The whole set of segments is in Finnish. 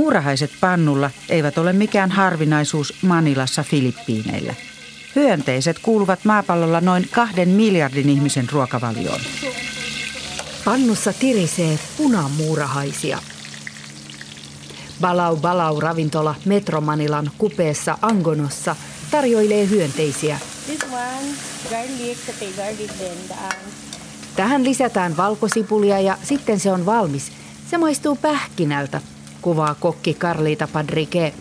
Muurahaiset pannulla eivät ole mikään harvinaisuus Manilassa Filippiineillä. Hyönteiset kuuluvat maapallolla noin 2 miljardin ihmisen ruokavalioon. Pannussa tirisee punamuurahaisia. Balaw-Balaw-ravintola Metromanilan kupeessa Angonossa tarjoilee hyönteisiä. Tähän lisätään valkosipulia ja sitten se on valmis. Se maistuu pähkinältä, kuvaa kokki Carlita Padrique.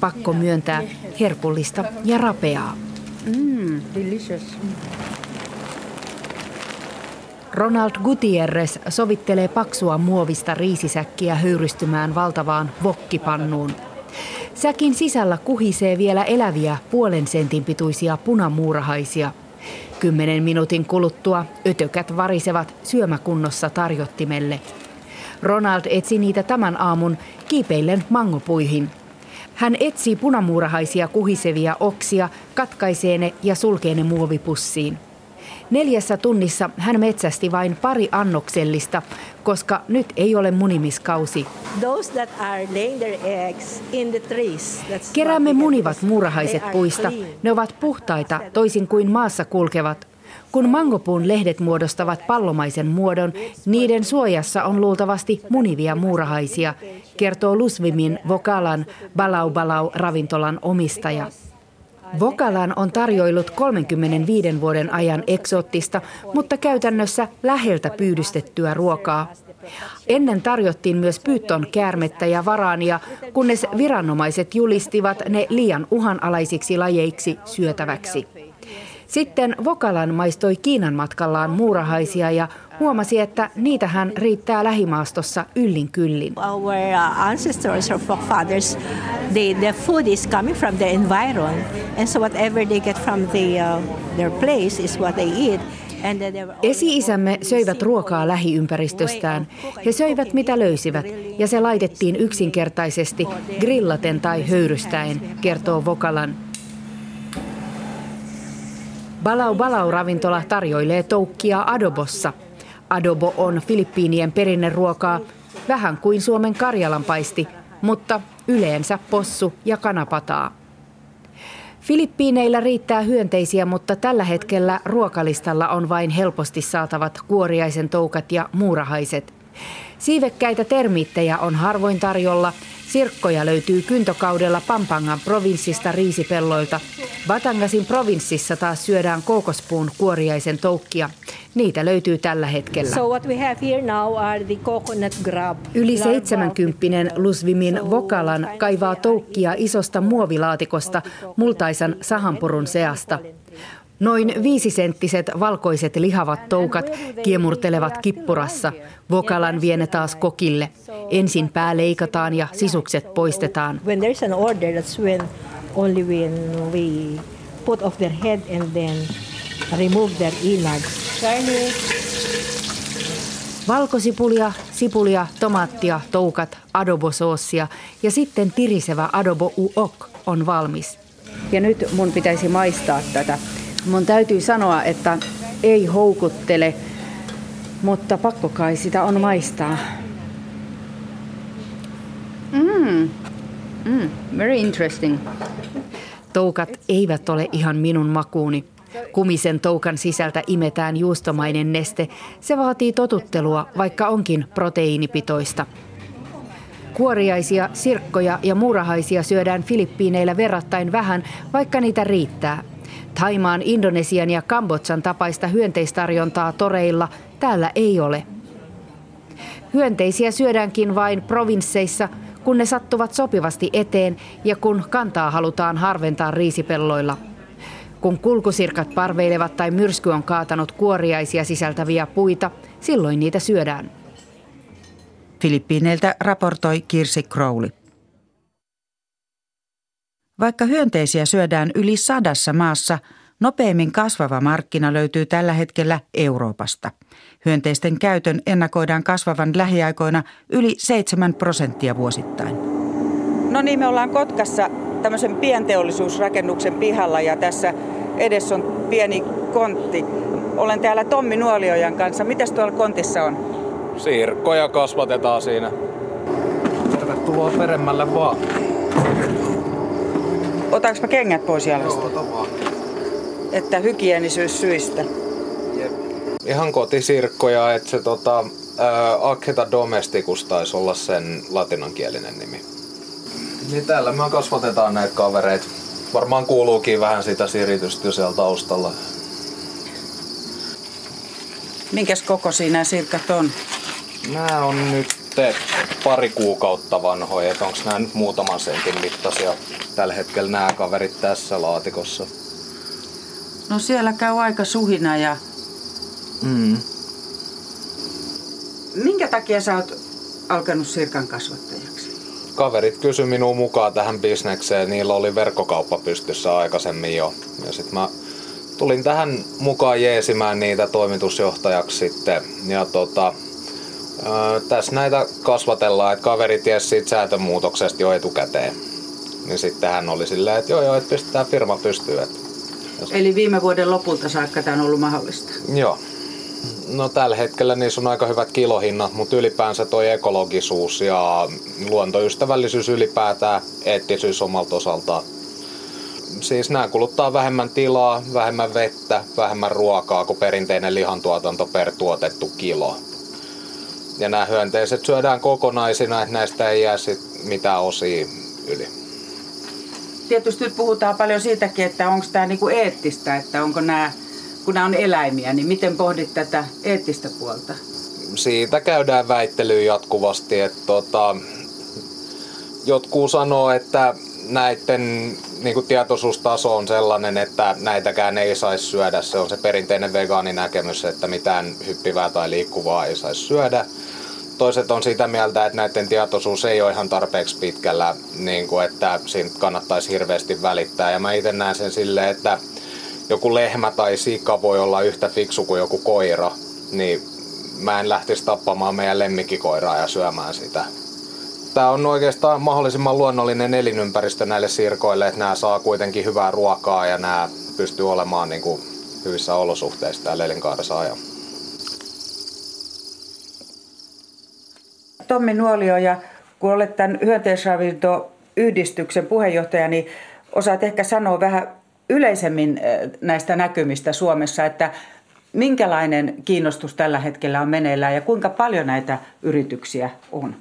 Pakko myöntää herkullista ja rapeaa. Delicious. Ronald Gutierrez sovittelee paksua muovista riisisäkkiä höyristymään valtavaan wokkipannuun. Säkin sisällä kuhisee vielä eläviä 0,5 sentin pituisia punamuurahaisia. 10 minuutin kuluttua ötökät varisevat syömäkunnossa tarjottimelle. Ronald etsi niitä tämän aamun kiipeillen mangopuihin. Hän etsii punamuurahaisia kuhisevia oksia, katkaisee ne ja sulkee ne muovipussiin. 4 tunnissa hän metsästi vain 2 annoksellista, koska nyt ei ole munimiskausi. Kerämme munivat muurahaiset puista. Ne ovat puhtaita, toisin kuin maassa kulkevat. Kun mangopuun lehdet muodostavat pallomaisen muodon, niiden suojassa on luultavasti munivia muurahaisia, kertoo Lusvimin Vocalan Balaw-Balaw-ravintolan omistaja. Vocalan on tarjoillut 35 vuoden ajan eksoottista, mutta käytännössä läheltä pyydystettyä ruokaa. Ennen tarjottiin myös pyyton käärmettä ja varaania, kunnes viranomaiset julistivat ne liian uhanalaisiksi lajeiksi syötäväksi. Sitten Vocalan maistoi Kiinan matkallaan muurahaisia ja huomasi, että niitähän riittää lähimaastossa yllin kyllin. Esi-isämme söivät ruokaa lähiympäristöstään. He söivät mitä löysivät ja se laitettiin yksinkertaisesti grillaten tai höyrystäen, kertoo Vocalan. Balaw-Balaw-ravintola tarjoilee toukkia adobossa. Adobo on Filippiinien perinneruokaa, vähän kuin Suomen karjalanpaisti, mutta yleensä possu ja kanapataa. Filippiineillä riittää hyönteisiä, mutta tällä hetkellä ruokalistalla on vain helposti saatavat kuoriaisen toukat ja muurahaiset. Siivekkäitä termiittejä on harvoin tarjolla. Sirkkoja löytyy kyntokaudella Pampangan provinssista riisipelloilta. Batangasin provinssissa taas syödään kookospuun kuoriaisen toukkia. Niitä löytyy tällä hetkellä. Yli 70-vuotias Lusvimin Vocalan kaivaa toukkia isosta muovilaatikosta multaisan sahanpurun seasta. Noin 5-senttiset valkoiset lihavat toukat kiemurtelevat kippurassa. Vocalan vie ne taas kokille. Ensin pää leikataan ja sisukset poistetaan. Valkosipulia, sipulia, tomaattia, toukat, adobosoossia ja sitten tirisevä adobo uok on valmis. Ja nyt mun pitäisi maistaa tätä. Mun täytyy sanoa, että ei houkuttele, mutta pakko kai sitä on maistaa. Very interesting. Toukat eivät ole ihan minun makuuni. Kumisen toukan sisältä imetään juustomainen neste. Se vaatii totuttelua, vaikka onkin proteiinipitoista. Kuoriaisia, sirkkoja ja muurahaisia syödään Filippiineillä verrattain vähän, vaikka niitä riittää. Thaimaan, Indonesian ja Kambodžan tapaista hyönteistarjontaa toreilla täällä ei ole. Hyönteisiä syödäänkin vain provinsseissa, kun ne sattuvat sopivasti eteen ja kun kantaa halutaan harventaa riisipelloilla. Kun kulkusirkat parveilevat tai myrsky on kaatanut kuoriaisia sisältäviä puita, silloin niitä syödään. Filippiineiltä raportoi Kirsi Crowley. Vaikka hyönteisiä syödään yli 100 maassa, nopeimmin kasvava markkina löytyy tällä hetkellä Euroopasta. Hyönteisten käytön ennakoidaan kasvavan lähiaikoina yli 7% vuosittain. No niin, me ollaan Kotkassa tämmöisen pienteollisuusrakennuksen pihalla ja tässä edessä on pieni kontti. Olen täällä Tommi Nuoliojan kanssa. Mitäs tuolla kontissa on? Sirkkoja kasvatetaan siinä. Tervetuloa peremmälle vaan. Otanko mä kengät pois jalasta? Joo, ota vaan. Että hygienisyyssyistä. Jep. Ihan kotisirkkoja, että se Agheta domesticus taisi olla sen latinankielinen nimi. Niin täällä me kasvatetaan näitä kavereita. Varmaan kuuluukin vähän sitä siritystä siellä taustalla. Minkäs kokoisia nämä sirkat on? Nämä on nyt pari kuukautta vanhoja, että onko nämä nyt muutaman sentin mittaisia tällä hetkellä nämä kaverit tässä laatikossa? No siellä käy aika suhina ja... Minkä takia sä oot alkanut sirkan kasvattajaksi? Kaverit kysyi minua mukaan tähän bisnekseen, niillä oli verkkokauppa pystyssä aikaisemmin jo. Ja sit mä tulin tähän mukaan jeesimään niitä toimitusjohtajaksi sitten. Ja tässä näitä kasvatellaan, että kaveri tiesi siitä säätönmuutoksesta jo etukäteen. Niin sitten hän oli silleen, että joo, että pistetään firma pystyyn. Eli viime vuoden lopulta saakka tämä on ollut mahdollista? Joo. No tällä hetkellä niissä on aika hyvät kilohinnat, mutta ylipäänsä toi ekologisuus ja luontoystävällisyys ylipäätään, eettisyys omalta osaltaan. Siis nämä kuluttaa vähemmän tilaa, vähemmän vettä, vähemmän ruokaa kuin perinteinen lihantuotanto per tuotettu kilo. Ja nämä hyönteiset syödään kokonaisina, että näistä ei jää sit mitään osia yli. Tietysti nyt puhutaan paljon siitäkin, että onko tämä niinku eettistä, että onko nämä, kun nämä on eläimiä, niin miten pohdit tätä eettistä puolta? Siitä käydään väittelyä jatkuvasti. Että jotkut sanoo, että näiden niinku tietoisuustaso on sellainen, että näitäkään ei saisi syödä. Se on se perinteinen vegaaninäkemys, että mitään hyppivää tai liikkuvaa ei saisi syödä. Toiset on sitä mieltä, että näiden tietoisuus ei ole ihan tarpeeksi pitkällä, niin kuin, että siinä kannattaisi hirveästi välittää. Ja mä itse näen sen silleen, että joku lehmä tai sika voi olla yhtä fiksu kuin joku koira, niin mä en lähtisi tappamaan meidän lemmikkikoiraa ja syömään sitä. Tämä on oikeastaan mahdollisimman luonnollinen elinympäristö näille sirkoille, että nämä saa kuitenkin hyvää ruokaa ja nämä pystyy olemaan niin kuin hyvissä olosuhteissa täällä elinkaarensa ajan. Tommi Nuolioja, kun olet tämän hyönteisravintoyhdistyksen puheenjohtaja, niin osaat ehkä sanoa vähän yleisemmin näistä näkymistä Suomessa, että minkälainen kiinnostus tällä hetkellä on meneillään ja kuinka paljon näitä yrityksiä on?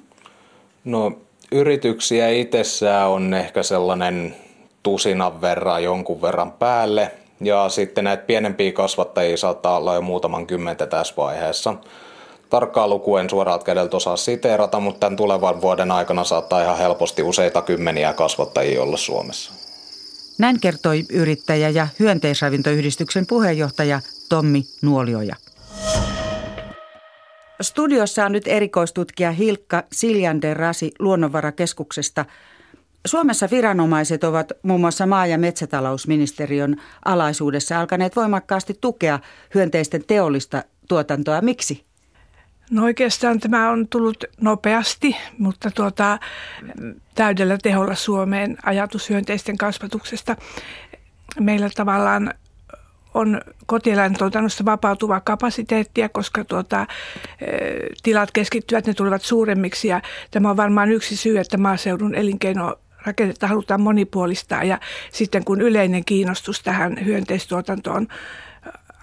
No yrityksiä itsessään on ehkä sellainen 200 verran jonkun verran päälle ja sitten näitä pienempiä kasvattajia saattaa olla jo muutaman kymmentä tässä vaiheessa. Tarkkaa lukua en suoraan kädeltä osaa siteerata, mutta tämän tulevan vuoden aikana saattaa ihan helposti useita kymmeniä kasvattajia olla Suomessa. Näin kertoi yrittäjä ja hyönteisravintoyhdistyksen puheenjohtaja Tommi Nuolioja. Studiossa on nyt erikoistutkija Hilkka Siljander-Rasi Luonnonvarakeskuksesta. Suomessa viranomaiset ovat muun muassa maa- ja metsätalousministeriön alaisuudessa alkaneet voimakkaasti tukea hyönteisten teollista tuotantoa. Miksi? No oikeastaan tämä on tullut nopeasti, mutta täydellä teholla Suomeen ajatus hyönteisten kasvatuksesta. Meillä tavallaan on kotieläintuotannosta vapautuvaa kapasiteettia, koska tilat keskittyvät, ne tulevat suuremmiksi ja tämä on varmaan yksi syy, että maaseudun elinkeinorakennetta halutaan monipuolistaa ja sitten kun yleinen kiinnostus tähän hyönteistuotantoon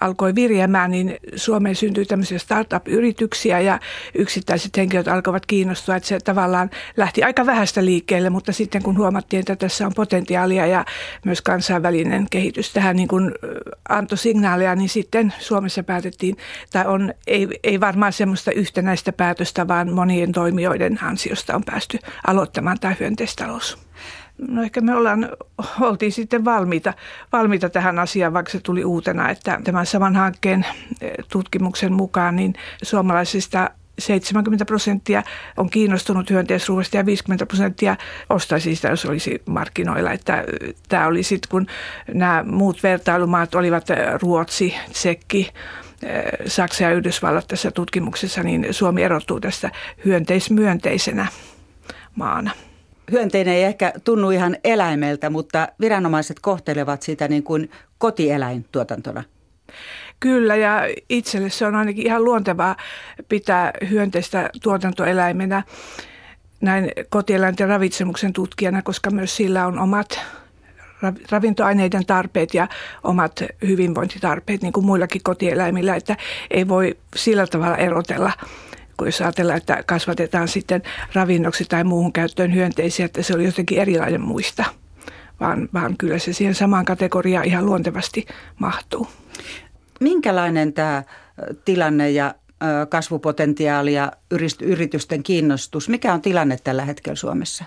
alkoi viriämään, niin Suomeen syntyi tämmöisiä startup-yrityksiä ja yksittäiset henkilöt alkoivat kiinnostua, että se tavallaan lähti aika vähästä liikkeelle, mutta sitten kun huomattiin, että tässä on potentiaalia ja myös kansainvälinen kehitys tähän niin kuin antoi signaaleja, niin sitten Suomessa päätettiin, tai ei varmaan semmoista yhtenäistä päätöstä, vaan monien toimijoiden ansiosta on päästy aloittamaan tämä hyönteistalous. No ehkä me oltiin sitten valmiita tähän asiaan, vaikka se tuli uutena, että tämän saman hankkeen tutkimuksen mukaan niin suomalaisista 70% on kiinnostunut hyönteisruuasta ja 50% ostaisi sitä, jos olisi markkinoilla. Että tämä oli sitten, kun nämä muut vertailumaat olivat Ruotsi, Tsekki, Saksa ja Yhdysvallat tässä tutkimuksessa, niin Suomi erottuu tästä hyönteismyönteisenä maana. Hyönteinen ei ehkä tunnu ihan eläimeltä, mutta viranomaiset kohtelevat sitä niin kuin kotieläintuotantona. Kyllä, ja itselle se on ainakin ihan luontevaa pitää hyönteistä tuotantoeläimenä. näin kotieläinten ravitsemuksen tutkijana, koska myös sillä on omat ravintoaineiden tarpeet ja omat hyvinvointitarpeet, niin kuin muillakin kotieläimillä, että ei voi sillä tavalla erotella, kun jos ajatellaan, että kasvatetaan sitten ravinnoksi tai muuhun käyttöön hyönteisiä, että se oli jotenkin erilainen muista, vaan kyllä se siihen samaan kategoriaan ihan luontevasti mahtuu. Minkälainen tämä tilanne ja kasvupotentiaali ja yritysten kiinnostus, mikä on tilanne tällä hetkellä Suomessa?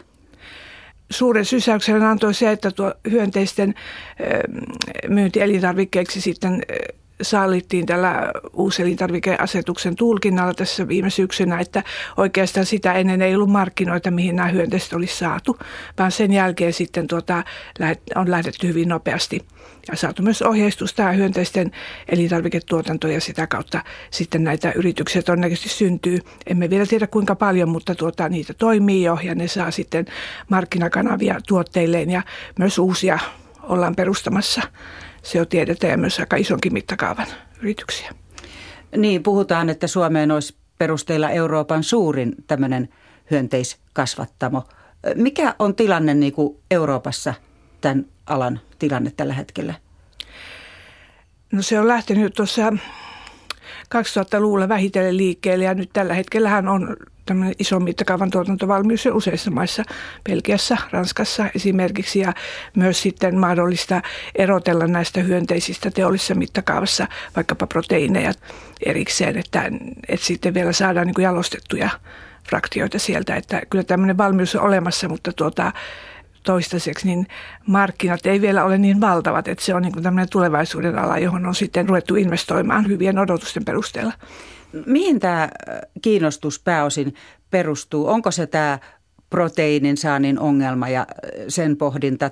Suuren sysäyksen antoi se, että tuo hyönteisten myynti elintarvikkeeksi sitten sallittiin tällä uuselintarvikeasetuksen tulkinnalla tässä viime syksynä, että oikeastaan sitä ennen ei ollut markkinoita, mihin nämä hyönteiset olisi saatu, vaan sen jälkeen sitten on lähdetty hyvin nopeasti ja saatu myös ohjeistusta ja hyönteisten elintarviketuotantoa ja sitä kautta sitten näitä yrityksiä todennäköisesti syntyy. Emme vielä tiedä kuinka paljon, mutta niitä toimii jo ja ne saa sitten markkinakanavia tuotteilleen ja myös uusia ollaan perustamassa. Se jo tiedetään ja myös aika isonkin mittakaavan yrityksiä. Niin, puhutaan, että Suomeen olisi perusteilla Euroopan suurin tämmöinen hyönteiskasvattamo. Mikä on tilanne niin kuin Euroopassa, tämän alan tilanne tällä hetkellä? No se on lähtenyt tuossa 2000-luvulla vähitellen liikkeelle ja nyt tällä hetkellähän on tämmöinen ison mittakaavan tuotantovalmius on useissa maissa, Belgiassa, Ranskassa esimerkiksi, ja myös sitten mahdollista erotella näistä hyönteisistä teollisessa mittakaavassa vaikkapa proteiineja erikseen, että sitten vielä saadaan niin kuin jalostettuja fraktioita sieltä, että kyllä tämmöinen valmius on olemassa, mutta toistaiseksi niin markkinat ei vielä ole niin valtavat, että se on niin kuin tämmöinen tulevaisuuden ala, johon on sitten ruvettu investoimaan hyvien odotusten perusteella. Mihin tämä kiinnostus pääosin perustuu? Onko se tämä proteiinin saannin ongelma ja sen pohdinta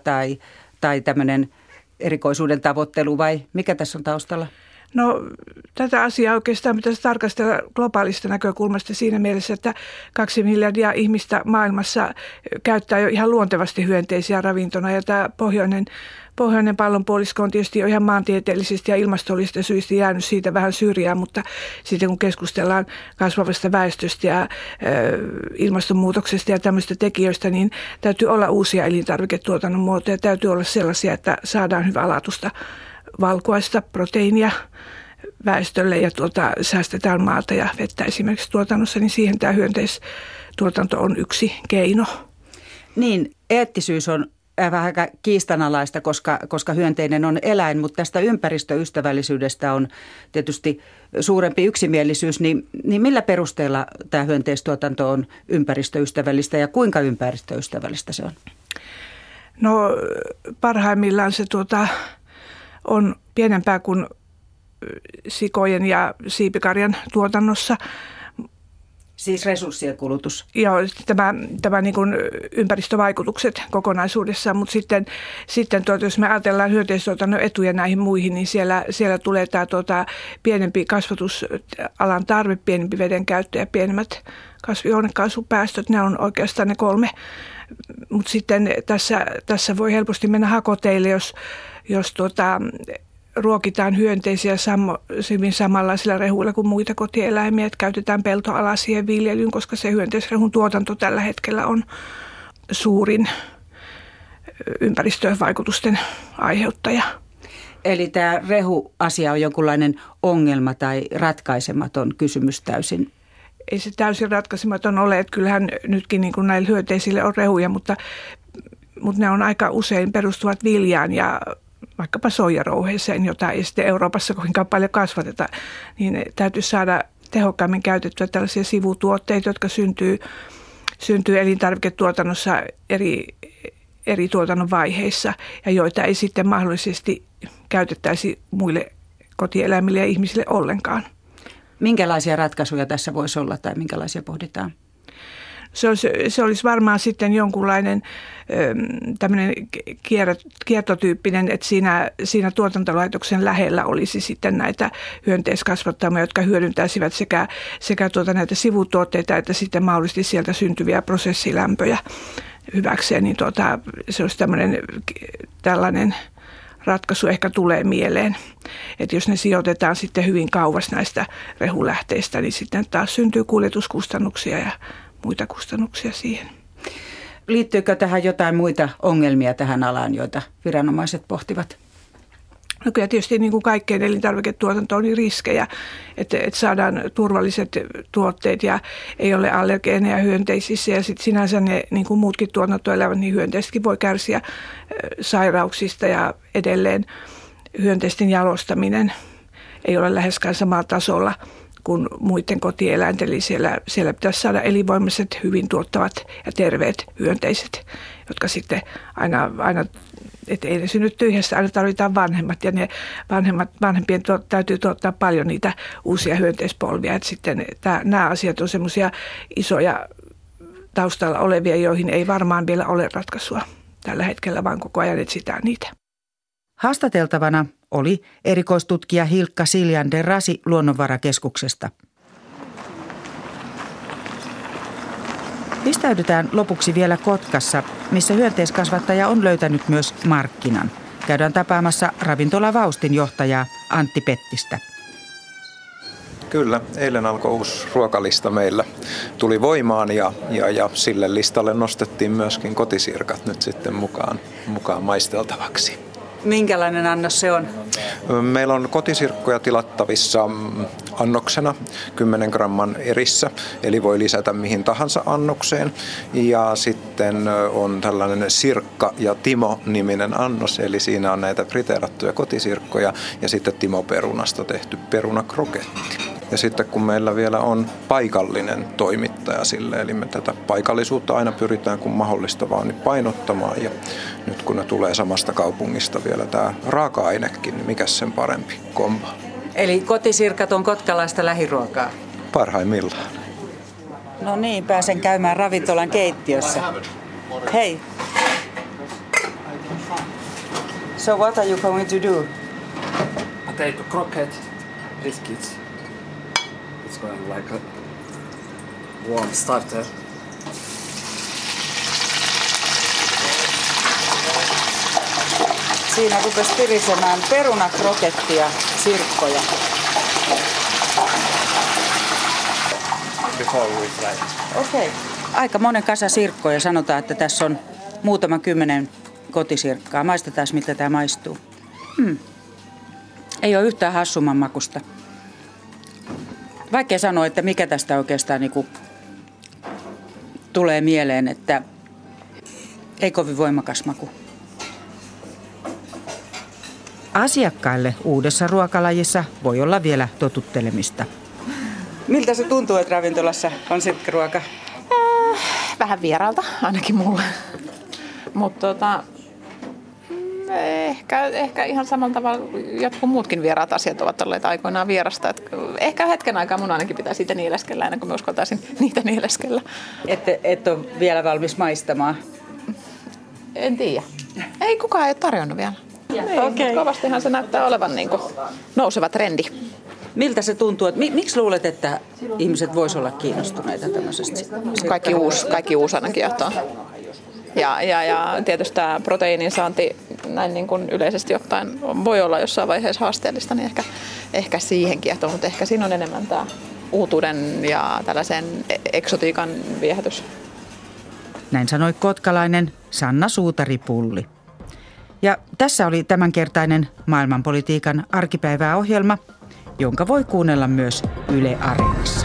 tai tämmöinen erikoisuuden tavoittelu vai mikä tässä on taustalla? No tätä asiaa oikeastaan pitäisi tarkastella globaalista näkökulmasta siinä mielessä, että 2 miljardia ihmistä maailmassa käyttää jo ihan luontevasti hyönteisiä ravintona ja tämä pohjoinen pallonpuolisko on tietysti jo ihan maantieteellisistä ja ilmastollisista syistä jäänyt siitä vähän syrjään, mutta sitten kun keskustellaan kasvavasta väestöstä ja ilmastonmuutoksesta ja tämmöistä tekijöistä, niin täytyy olla uusia elintarviketuotannon muotoja, täytyy olla sellaisia, että saadaan hyvää laatusta valkuaista proteiinia väestölle ja säästetään maata ja vettä esimerkiksi tuotannossa, niin siihen tämä hyönteistuotanto on yksi keino. Niin, eettisyys on vähän kiistanalaista, koska hyönteinen on eläin, mutta tästä ympäristöystävällisyydestä on tietysti suurempi yksimielisyys, niin millä perusteella tämä hyönteistuotanto on ympäristöystävällistä ja kuinka ympäristöystävällistä se on? No parhaimmillaan se on pienempää kuin sikojen ja siipikarjan tuotannossa. Siis resurssien kulutus. Joo, tämä niin kuin ympäristövaikutukset kokonaisuudessaan, mutta sitten jos me ajatellaan hyönteistuotannon etuja näihin muihin, niin siellä tulee tämä pienempi kasvatusalan tarve, pienempi veden käyttö ja pienemmät kasvihuonekaasupäästöt, ne on oikeastaan ne kolme. Mutta sitten tässä voi helposti mennä hakoteille, jos ruokitaan hyönteisiä hyvin samanlaisilla rehuilla kuin muita kotieläimiä, että käytetään peltoalaa siihen viljelyyn, koska se hyönteisrehun tuotanto tällä hetkellä on suurin ympäristövaikutusten aiheuttaja. Eli tämä rehuasia on jonkunlainen ongelma tai ratkaisematon kysymys täysin? Ei se täysin ratkaisematon ole, että kyllähän nytkin niin kuin näillä hyönteisillä on rehuja, mutta ne on aika usein perustuvat viljaan ja vaikkapa soijarouheeseen, jota ei sitten Euroopassa kovinkaan paljon kasvateta, niin täytyy saada tehokkaammin käytettyä tällaisia sivutuotteita, jotka syntyy elintarviketuotannossa eri tuotannon vaiheissa ja joita ei sitten mahdollisesti käytettäisi muille kotieläimille ja ihmisille ollenkaan. Minkälaisia ratkaisuja tässä voisi olla tai minkälaisia pohditaan? Se olisi varmaan sitten jonkunlainen tämmöinen kiertotyyppinen, että siinä tuotantolaitoksen lähellä olisi sitten näitä hyönteiskasvattamoja, jotka hyödyntäisivät sekä näitä sivutuotteita että sitten mahdollisesti sieltä syntyviä prosessilämpöjä hyväkseen. Niin se olisi tällainen ratkaisu ehkä tulee mieleen, että jos ne sijoitetaan sitten hyvin kauas näistä rehulähteistä, niin sitten taas syntyy kuljetuskustannuksia ja muita kustannuksia siihen. Liittyykö tähän jotain muita ongelmia tähän alaan, joita viranomaiset pohtivat? No kyllä tietysti niin kuin kaikkeen elintarviketuotantoon niin riskejä, että saadaan turvalliset tuotteet ja ei ole allergeeneja hyönteisissä ja sitten sinänsä ne niin kuin muutkin tuotantoelämät, niin hyönteisetkin voi kärsiä sairauksista ja edelleen hyönteisten jalostaminen ei ole läheskään samalla tasolla kuin muiden kotieläinten, eli siellä pitäisi saada elinvoimaiset, hyvin tuottavat ja terveet hyönteiset, jotka sitten aina että ei ne synny tyhjässä, aina tarvitaan vanhemmat, ja ne vanhempien täytyy tuottaa paljon niitä uusia hyönteispolvia. Että sitten nämä asiat on semmoisia isoja taustalla olevia, joihin ei varmaan vielä ole ratkaisua tällä hetkellä, vaan koko ajan etsitään niitä. Haastateltavana oli erikoistutkija Hilkka Siljander-Rasi Luonnonvarakeskuksesta. Pistäydytään lopuksi vielä Kotkassa, missä hyönteiskasvattaja on löytänyt myös markkinan. Käydään tapaamassa ravintola Vaustin johtajaa Antti Pettistä. Kyllä, eilen alkoi uusi ruokalista meillä. Tuli voimaan ja sille listalle nostettiin myöskin kotisirkat nyt sitten mukaan maisteltavaksi. Minkälainen annos se on? Meillä on kotisirkkoja tilattavissa annoksena 10 gramman erissä, eli voi lisätä mihin tahansa annokseen. Ja sitten on tällainen Sirkka ja Timo-niminen annos, eli siinä on näitä friteerattuja kotisirkkoja ja sitten Timo-perunasta tehty perunakroketti. Ja sitten kun meillä vielä on paikallinen toimittaja sille, eli me tätä paikallisuutta aina pyritään kun mahdollista vaan niin painottamaan. Ja nyt kun ne tulee samasta kaupungista vielä tämä raaka-ainekin, niin mikäs sen parempi kombo. Eli kotisirkat on kotkalaista lähiruokaa? Parhaimmillaan. No niin, pääsen käymään ravintolan keittiössä. Hei! So what are you going to do? Potato croquette, biscuits. It's going like a warm starter. Siinä rupesi pirisemään perunakrokettia, sirkkoja. Okei. Aika monen kasa sirkkoja. Sanotaan, että tässä on muutama 10 kotisirkkaa. Maistetaan, miltä tämä maistuu. Ei ole yhtään hassumman makusta. Vaikea sanoa, että mikä tästä oikeastaan niinku tulee mieleen, että ei kovin voimakas maku. Asiakkaille uudessa ruokalajissa voi olla vielä totuttelemista. Miltä se tuntuu, että ravintolassa on sirkkaruoka? Vähän vieralta, ainakin mulle. Mutta ehkä ihan samalla tavalla jotkut muutkin vieraat asiat ovat olleet aikoinaan vierasta. Et ehkä hetken aikaa mun ainakin pitää siitä nieleskellä, ennen kuin mä uskaltaisin niitä nieleskellä. Et ole vielä valmis maistamaan? En tiedä. Ei kukaan ole tarjonnut vielä. Okei. Kovastihan se näyttää olevan niin kuin nouseva trendi. Miltä se tuntuu? Miksi luulet, että ihmiset vois olla kiinnostuneita tämmöisestä? Kaikki uusi ainakin johtaa. Ja tietysti tämä proteiinin saanti näin niin kuin yleisesti ottaen voi olla jossain vaiheessa haasteellista, niin ehkä siihen kiehtoo, mutta ehkä siinä on enemmän tämä uutuuden ja tällaisen eksotiikan viehätys. Näin sanoi kotkalainen Sanna Suutaripulli. Ja tässä oli tämänkertainen Maailmanpolitiikan arkipäivää -ohjelma, jonka voi kuunnella myös Yle Areenassa.